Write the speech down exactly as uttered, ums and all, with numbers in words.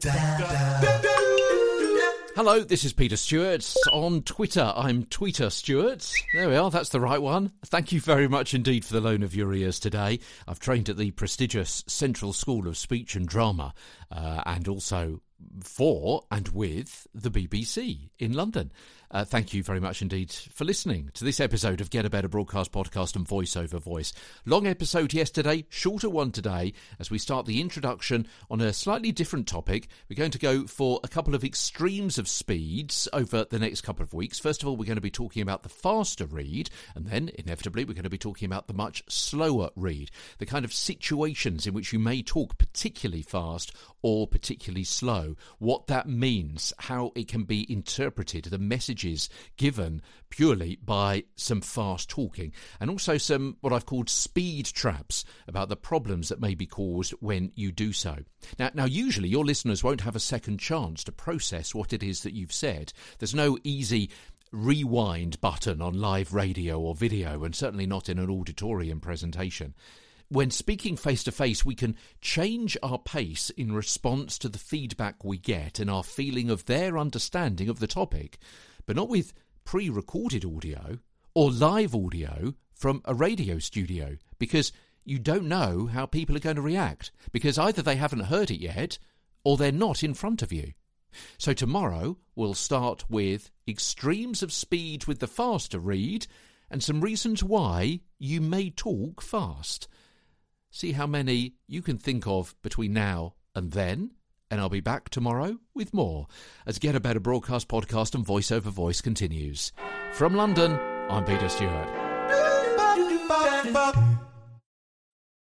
Da, da. Da, da. Hello, this is Peter Stewart. On Twitter, I'm Tweeter Stewart. There we are, that's the right one. Thank you very much indeed for the loan of your ears today. I've trained at the prestigious Central School of Speech and Drama uh, and also for and with the B B C in London. Uh, thank you very much indeed for listening to this episode of Get a Better Broadcast Podcast and Voice Over Voice. Long episode yesterday, shorter one today, as we start the introduction on a slightly different topic. We're going to go for a couple of extremes of speeds over the next couple of weeks. First of all, we're going to be talking about the faster read, and then, inevitably, we're going to be talking about the much slower read, the kind of situations in which you may talk particularly fast or particularly slow, what that means, how it can be interpreted, the message given purely by some fast talking, and also some what I've called speed traps about the problems that may be caused when you do so. Now, now usually your listeners won't have a second chance to process what it is that you've said. There's no easy rewind button on live radio or video, and certainly not in an auditorium presentation. When speaking face-to-face, we can change our pace in response to the feedback we get and our feeling of their understanding of the topic, but not with pre-recorded audio or live audio from a radio studio, because you don't know how people are going to react, because either they haven't heard it yet or they're not in front of you. So tomorrow we'll start with extremes of speed with the faster read and some reasons why you may talk fast. See how many you can think of between now and then. And I'll be back tomorrow with more as Get a Better Broadcast Podcast and Voice Over Voice continues. From London, I'm Peter Stewart.